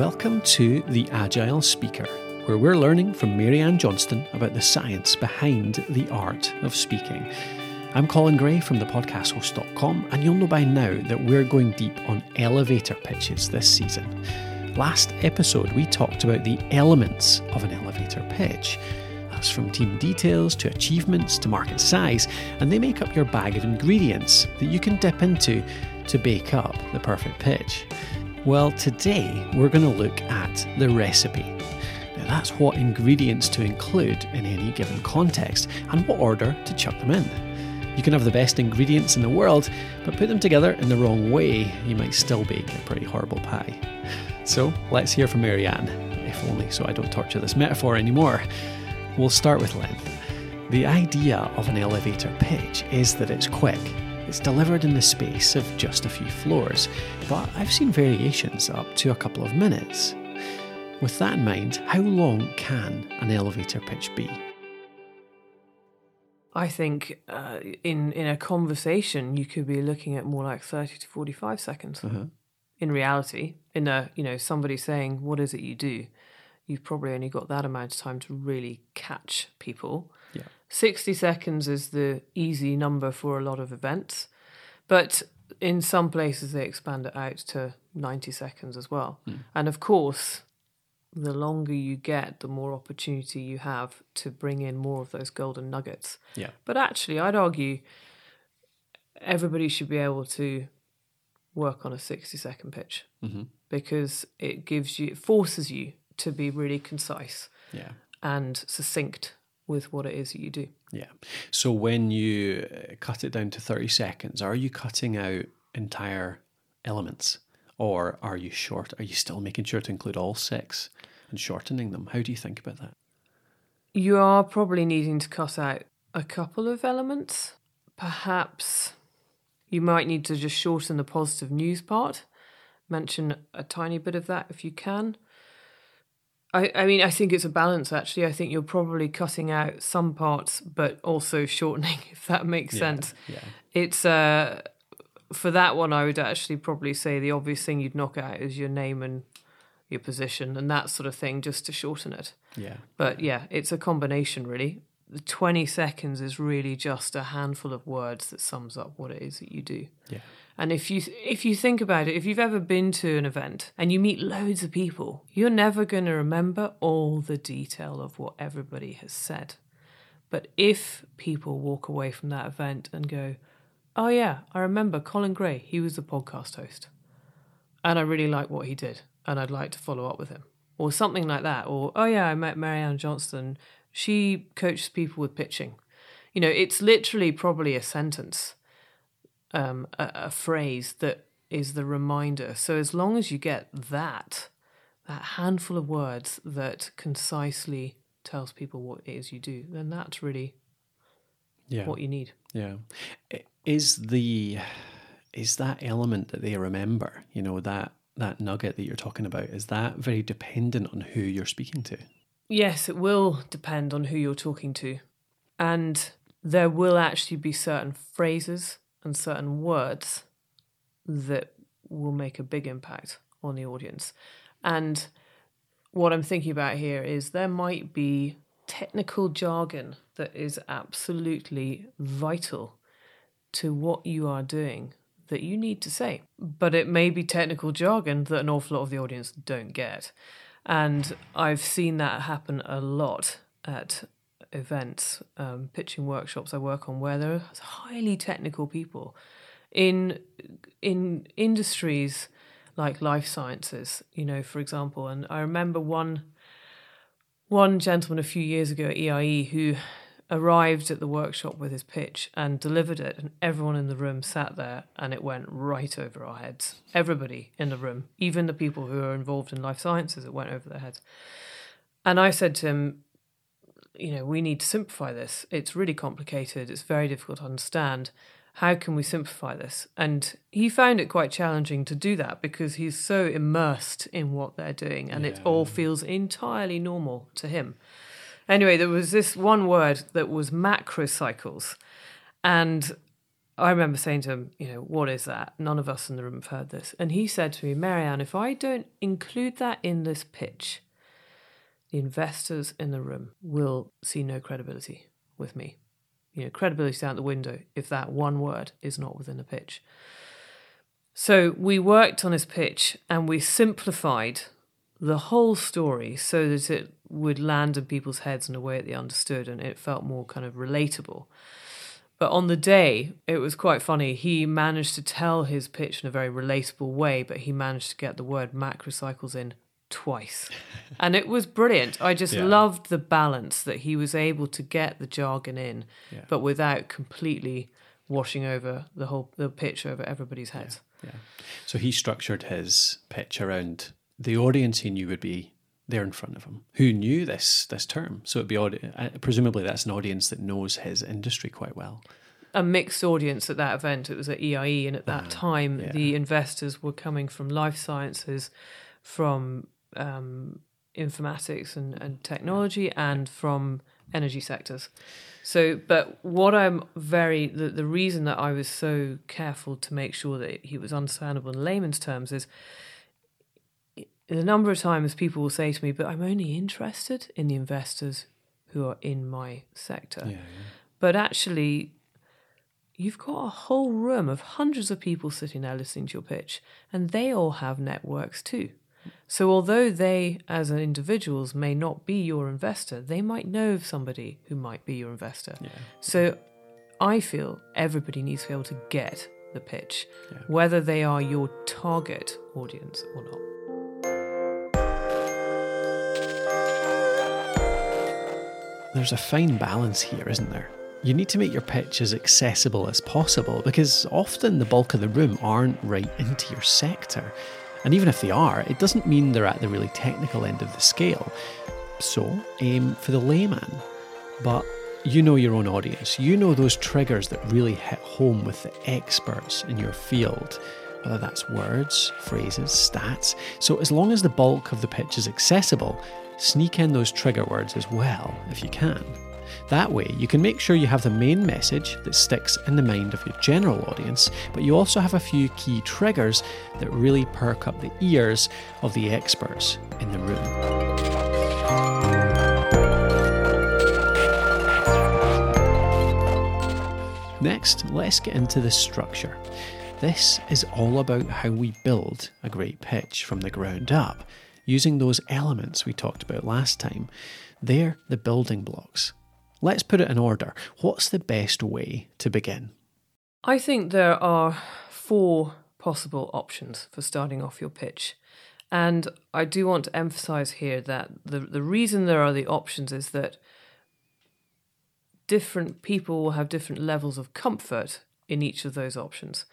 Welcome to The Agile Speaker, where we're learning from Maryanne Johnston about the science behind the art of speaking. I'm Colin Gray from thepodcasthost.com, and you'll know by now that we're going deep on elevator pitches this season. Last episode, we talked about the elements of an elevator pitch. That's from team details to achievements to market size, and they make up your bag of ingredients that you can dip into to bake up the perfect pitch. Well, today we're going to look at the recipe. Now, that's what ingredients to include in any given context and what order to chuck them in. You can have the best ingredients in the world, but put them together in the wrong way, you might still bake a pretty horrible pie. So let's hear from Maryanne, if only so I don't torture this metaphor anymore. We'll start with length. The idea of an elevator pitch is that it's quick. It's delivered in the space of just a few floors, but I've seen variations up to a couple of minutes. With that in mind, how long can an elevator pitch be? I think in a conversation, you could be looking at more like 30 to 45 seconds. Uh-huh. In reality, in a somebody saying, "What is it you do?" You've probably only got that amount of time to really catch people. Yeah. 60 seconds is the easy number for a lot of events, but in some places they expand it out to 90 seconds as well. Mm. And of course, the longer you get, the more opportunity you have to bring in more of those golden nuggets. Yeah. But actually, I'd argue everybody should be able to work on a 60-second pitch, mm-hmm. because it gives you, it forces you to be really concise, yeah. and succinct with what it is that you do. Yeah. So when you cut it down to 30 seconds, are you cutting out entire elements, or are you short? Are you still making sure to include all six and shortening them? How do you think about that? You are probably needing to cut out a couple of elements. Perhaps you might need to just shorten the positive news part, mention a tiny bit of that if you can. I mean, I think it's a balance, actually. I think you're probably cutting out some parts, but also shortening, if that makes sense. Yeah. It's for that one, I would actually probably say the obvious thing you'd knock out is your name and your position and that sort of thing, just to shorten it. Yeah. But yeah, it's a combination, really. The 20 seconds is really just a handful of words that sums up what it is that you do. Yeah. And if you think about it, if you've ever been to an event and you meet loads of people, you're never going to remember all the detail of what everybody has said. But if people walk away from that event and go, "Oh yeah, I remember Colin Gray, he was the podcast host, and I really like what he did, and I'd like to follow up with him," or something like that, or, "Oh yeah, I met Maryanne Johnston, she coaches people with pitching." You know, it's literally probably a sentence, a phrase that is the reminder. So as long as you get that handful of words that concisely tells people what it is you do, then that's really what you need. Yeah. Is that element that they remember, you know, that nugget that you're talking about, is that very dependent on who you're speaking to? Yes, it will depend on who you're talking to. And there will actually be certain phrases and certain words that will make a big impact on the audience. And what I'm thinking about here is there might be technical jargon that is absolutely vital to what you are doing that you need to say. But it may be technical jargon that an awful lot of the audience don't get. And I've seen that happen a lot at events, pitching workshops I work on, where there are highly technical people in industries like life sciences, you know, for example. And I remember one gentleman a few years ago at EIE who arrived at the workshop with his pitch and delivered it, and everyone in the room sat there and it went right over our heads. Everybody in the room, even the people who are involved in life sciences, it went over their heads. And I said to him, you know, we need to simplify this. It's really complicated. It's very difficult to understand. How can we simplify this? And he found it quite challenging to do that because he's so immersed in what they're doing and it all feels entirely normal to him. Anyway, there was this one word that was macrocycles. And I remember saying to him, you know, what is that? None of us in the room have heard this. And he said to me, Maryanne, if I don't include that in this pitch, the investors in the room will see no credibility with me. You know, credibility's out the window if that one word is not within the pitch. So we worked on his pitch and we simplified the whole story so that it would land in people's heads in a way that they understood and it felt more kind of relatable. But on the day, it was quite funny. He managed to tell his pitch in a very relatable way, but he managed to get the word macrocycles in twice. And it was brilliant. I just loved the balance that he was able to get the jargon in, but without completely washing over the pitch over everybody's heads. Yeah. So he structured his pitch around the audience he knew would be there in front of him, who knew this term. So it'd be presumably that's an audience that knows his industry quite well. A mixed audience at that event. It was at EIE, and at that time, the investors were coming from life sciences, from informatics and technology, and from energy sectors. So, but what I'm the reason that I was so careful to make sure that he was understandable in layman's terms is the number of times people will say to me, but I'm only interested in the investors who are in my sector. Yeah, yeah. But actually, you've got a whole room of hundreds of people sitting there listening to your pitch, and they all have networks too. So although they, as individuals, may not be your investor, they might know of somebody who might be your investor. Yeah. So I feel everybody needs to be able to get the pitch, whether they are your target audience or not. There's a fine balance here, isn't there? You need to make your pitch as accessible as possible, because often the bulk of the room aren't right into your sector. And even if they are, it doesn't mean they're at the really technical end of the scale. So aim for the layman. But you know your own audience. You know those triggers that really hit home with the experts in your field, whether that's words, phrases, stats. So as long as the bulk of the pitch is accessible, sneak in those trigger words as well, if you can. That way, you can make sure you have the main message that sticks in the mind of your general audience, but you also have a few key triggers that really perk up the ears of the experts in the room. Next, let's get into the structure. This is all about how we build a great pitch from the ground up, using those elements we talked about last time. They're the building blocks. Let's put it in order. What's the best way to begin? I think there are 4 possible options for starting off your pitch. And I do want to emphasise here that the reason there are the options is that different people will have different levels of comfort in each of those options.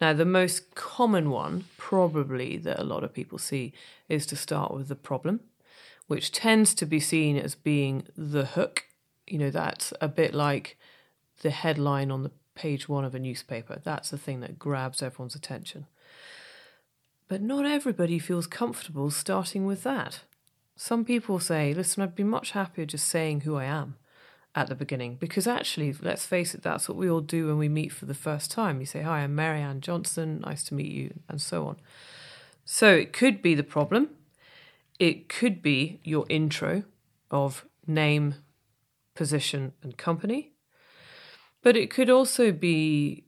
Now, the most common one, probably, that a lot of people see is to start with the problem, which tends to be seen as being the hook. You know, that's a bit like the headline on the page 1 of a newspaper. That's the thing that grabs everyone's attention. But not everybody feels comfortable starting with that. Some people say, listen, I'd be much happier just saying who I am at the beginning, because actually, let's face it, that's what we all do when we meet for the first time. You say, hi, I'm Maryanne Johnston, nice to meet you, and so on. So it could be the problem. It could be your intro of name, position and company. But it could also be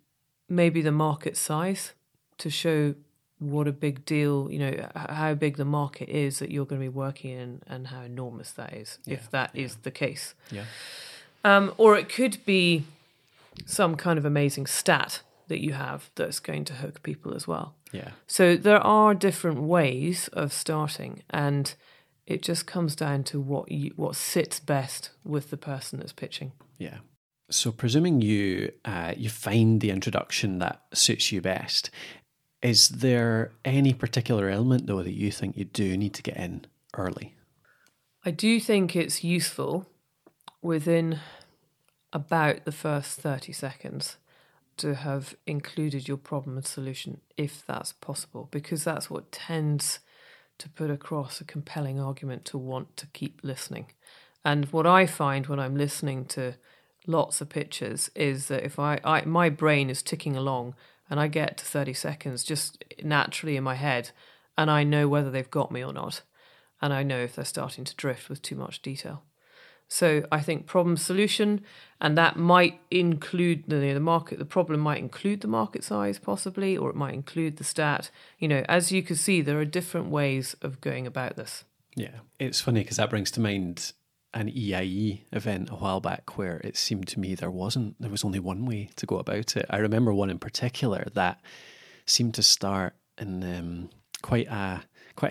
maybe the market size to show what a big deal, you know, how big the market is that you're going to be working in and how enormous that is, if that is the case. Yeah. Or it could be some kind of amazing stat that you have that's going to hook people as well. Yeah. So there are different ways of starting, and it just comes down to what sits best with the person that's pitching. Yeah. So presuming you find the introduction that suits you best, is there any particular element, though, that you think you do need to get in early? I do think it's useful within about the first 30 seconds to have included your problem and solution, if that's possible, because that's what tends to put across a compelling argument to want to keep listening. And what I find when I'm listening to lots of pictures is that if I my brain is ticking along and I get to 30 seconds just naturally in my head, and I know whether they've got me or not, and I know if they're starting to drift with too much detail. So I think problem solution, and that might include the market. The problem might include the market size possibly, or it might include the stat. You know, as you can see, there are different ways of going about this. Yeah, it's funny because that brings to mind an EIE event a while back where it seemed to me there was only one way to go about it. I remember one in particular that seemed to start in quite a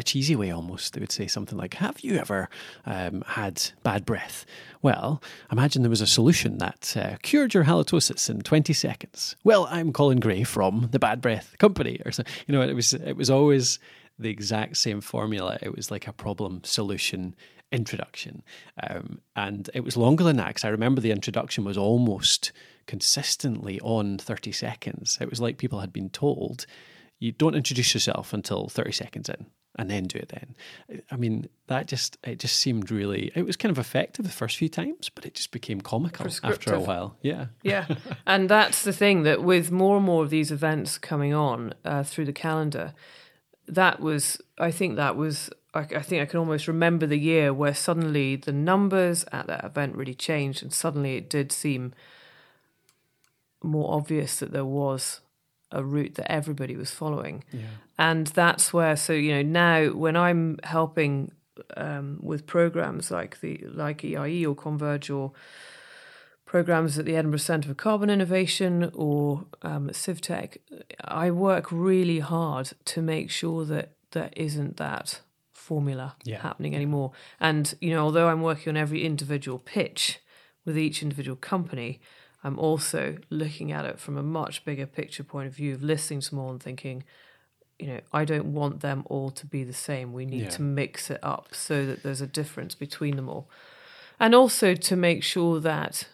cheesy way almost. They would say something like, have you ever had bad breath? Well, imagine there was a solution that cured your halitosis in 20 seconds. Well, I'm Colin Gray from the Bad Breath Company. Or so, you know, it was always the exact same formula. It was like a problem solution introduction. And it was longer than that because I remember the introduction was almost consistently on 30 seconds. It was like people had been told, you don't introduce yourself until 30 seconds in. And then do it then. I mean, it just seemed really, it was kind of effective the first few times, but it just became comical after a while. Yeah. Yeah. And that's the thing, that with more and more of these events coming on through the calendar, I think I can almost remember the year where suddenly the numbers at that event really changed, and suddenly it did seem more obvious that there was a route that everybody was following. Yeah. And that's where, so, you know, now when I'm helping with programs like EIE or Converge, or programs at the Edinburgh Centre for Carbon Innovation or at CivTech, I work really hard to make sure that there isn't that formula happening anymore. And, you know, although I'm working on every individual pitch with each individual company, I'm also looking at it from a much bigger picture point of view of listening to them all and thinking, you know, I don't want them all to be the same. We need to mix it up so that there's a difference between them all. And also to make sure that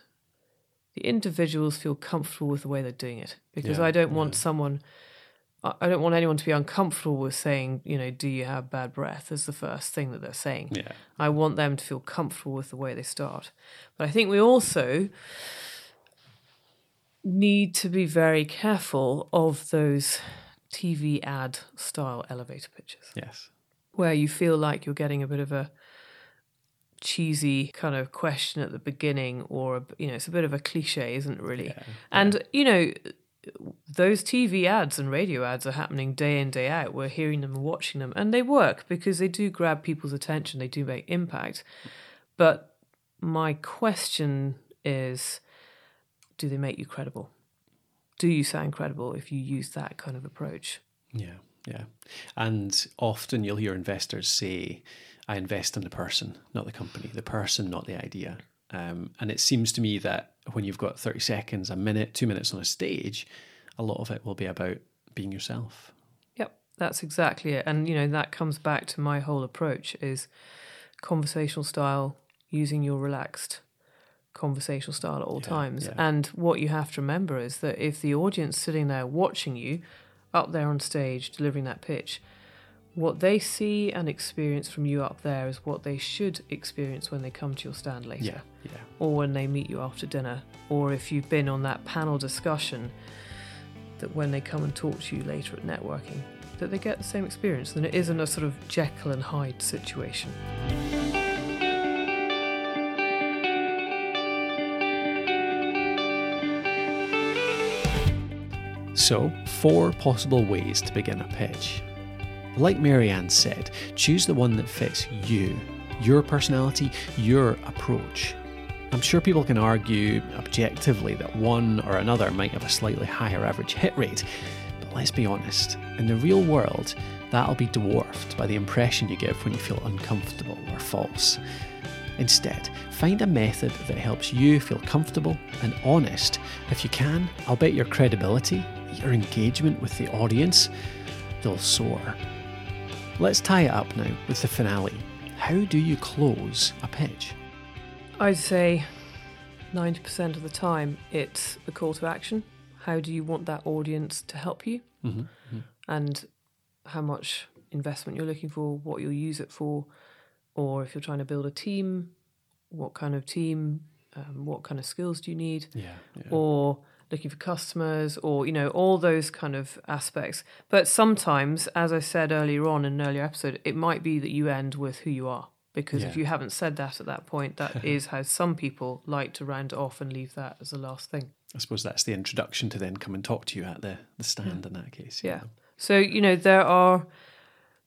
the individuals feel comfortable with the way they're doing it. Because I don't want anyone to be uncomfortable with saying, you know, do you have bad breath as the first thing that they're saying. Yeah. I want them to feel comfortable with the way they start. But I think we also need to be very careful of those TV ad style elevator pitches. Yes. Where you feel like you're getting a bit of a cheesy kind of question at the beginning, or, you know, it's a bit of a cliche, isn't it really? Yeah. And, you know, those TV ads and radio ads are happening day in, day out. We're hearing them and watching them, and they work because they do grab people's attention. They do make impact. But my question is, do they make you credible? Do you sound credible if you use that kind of approach? Yeah, yeah. And often you'll hear investors say, I invest in the person, not the company, the person, not the idea. And it seems to me that when you've got 30 seconds, a minute, 2 minutes on a stage, a lot of it will be about being yourself. Yep, that's exactly it. And, you know, that comes back to my whole approach is conversational style, using your relaxed conversational style at all times. Yeah. And what you have to remember is that if the audience sitting there watching you up there on stage delivering that pitch, what they see and experience from you up there is what they should experience when they come to your stand later. Yeah. Yeah. Or when they meet you after dinner, or if you've been on that panel discussion, that when they come and talk to you later at networking, that they get the same experience, and it isn't a sort of Jekyll and Hyde situation. So, 4 possible ways to begin a pitch. Like Maryanne said, choose the one that fits you, your personality, your approach. I'm sure people can argue objectively that one or another might have a slightly higher average hit rate, but let's be honest, in the real world, that'll be dwarfed by the impression you give when you feel uncomfortable or false. Instead, find a method that helps you feel comfortable and honest. If you can, I'll bet your credibility, your engagement with the audience, they'll soar. Let's tie it up now with the finale. How do you close a pitch? I'd say 90% of the time it's a call to action. How do you want that audience to help you? Mm-hmm. Mm-hmm. And how much investment you're looking for, what you'll use it for, or if you're trying to build a team, what kind of team, what kind of skills do you need, or looking for customers, or, you know, all those kind of aspects. But sometimes, as I said earlier on in an earlier episode, it might be that you end with who you are, because if you haven't said that at that point, that is how some people like to round it off and leave that as the last thing. I suppose that's the introduction to then come and talk to you at the stand in that case. Yeah. So, you know, there are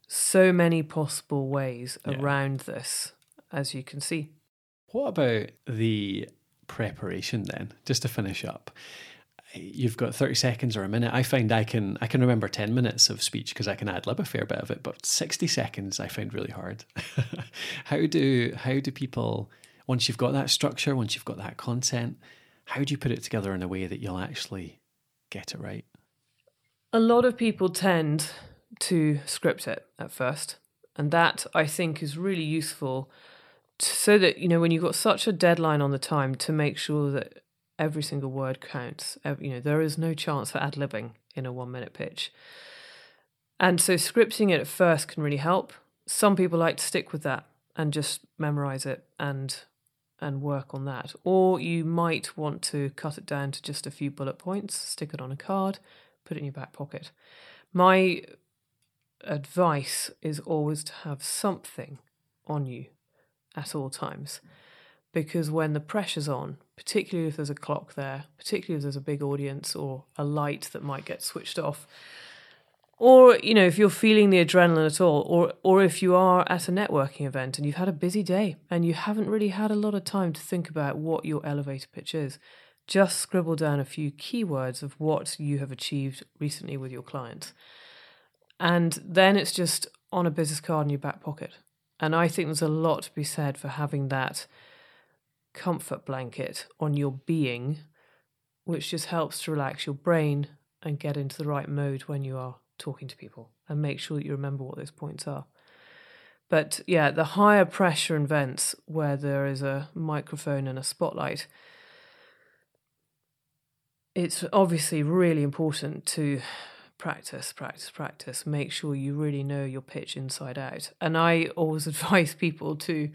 so many possible ways around this, as you can see. What about the preparation then, just to finish up? You've got 30 seconds or a minute. I find I can remember 10 minutes of speech because I can ad-lib a fair bit of it, but 60 seconds I find really hard. How do people, once you've got that structure, once you've got that content, how do you put it together in a way that you'll actually get it right? A lot of people tend to script it at first, and that I think is really useful so that, you know, when you've got such a deadline on the time, to make sure that every single word counts. You know, there is no chance for ad-libbing in a 1 minute pitch. And so scripting it at first can really help. Some people like to stick with that and just memorize it and work on that. Or you might want to cut it down to just a few bullet points, stick it on a card, put it in your back pocket. My advice is always to have something on you at all times, because when the pressure's on, particularly if there's a clock there, particularly if there's a big audience or a light that might get switched off, or, you know, if you're feeling the adrenaline at all, or if you are at a networking event and you've had a busy day and you haven't really had a lot of time to think about what your elevator pitch is, just scribble down a few keywords of what you have achieved recently with your clients. And then it's just on a business card in your back pocket. And I think there's a lot to be said for having that comfort blanket on your being, which just helps to relax your brain and get into the right mode when you are talking to people, and make sure that you remember what those points are. But yeah, the higher pressure events where there is a microphone and a spotlight, it's obviously really important to practice, make sure you really know your pitch inside out. And I always advise people to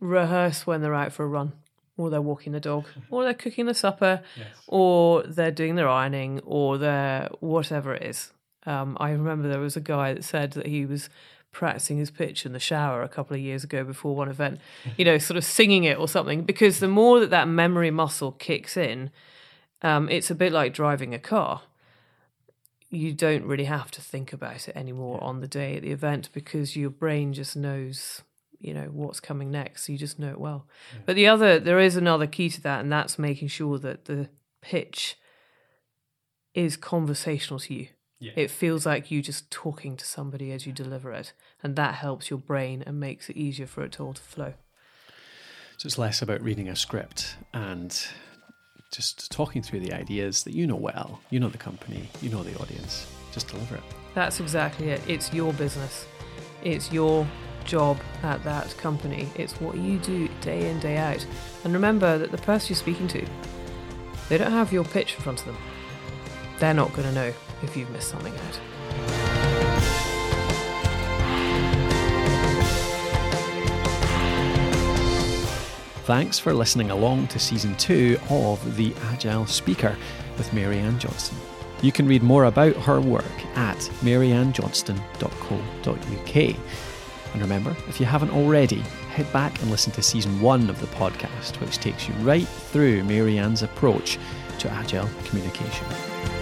rehearse when they're out for a run, or they're walking the dog, or they're cooking the supper, or they're doing their ironing, or they're whatever it is. I remember there was a guy that said that he was practicing his pitch in the shower a couple of years ago before one event, you know, sort of singing it or something, because the more that memory muscle kicks in, it's a bit like driving a car. You don't really have to think about it anymore on the day at the event, because your brain just knows, you know, what's coming next. So you just know it well. Yeah. But there is another key to that, and that's making sure that the pitch is conversational to you. Yeah. It feels like you just talking to somebody as you deliver it, and that helps your brain and makes it easier for it all to flow. So it's less about reading a script and just talking through the ideas that you know well, you know the company, you know the audience, just deliver it. That's exactly it. It's your business. It's your job at that company. It's what you do day in, day out. And remember that the person you're speaking to, they don't have your pitch in front of them. They're not going to know if you've missed something out. Thanks for listening along to Season 2 of The Agile Speaker with Maryanne Johnston. You can read more about her work at maryannejohnston.co.uk. And remember, if you haven't already, head back and listen to Season 1 of the podcast, which takes you right through Maryanne's approach to agile communication.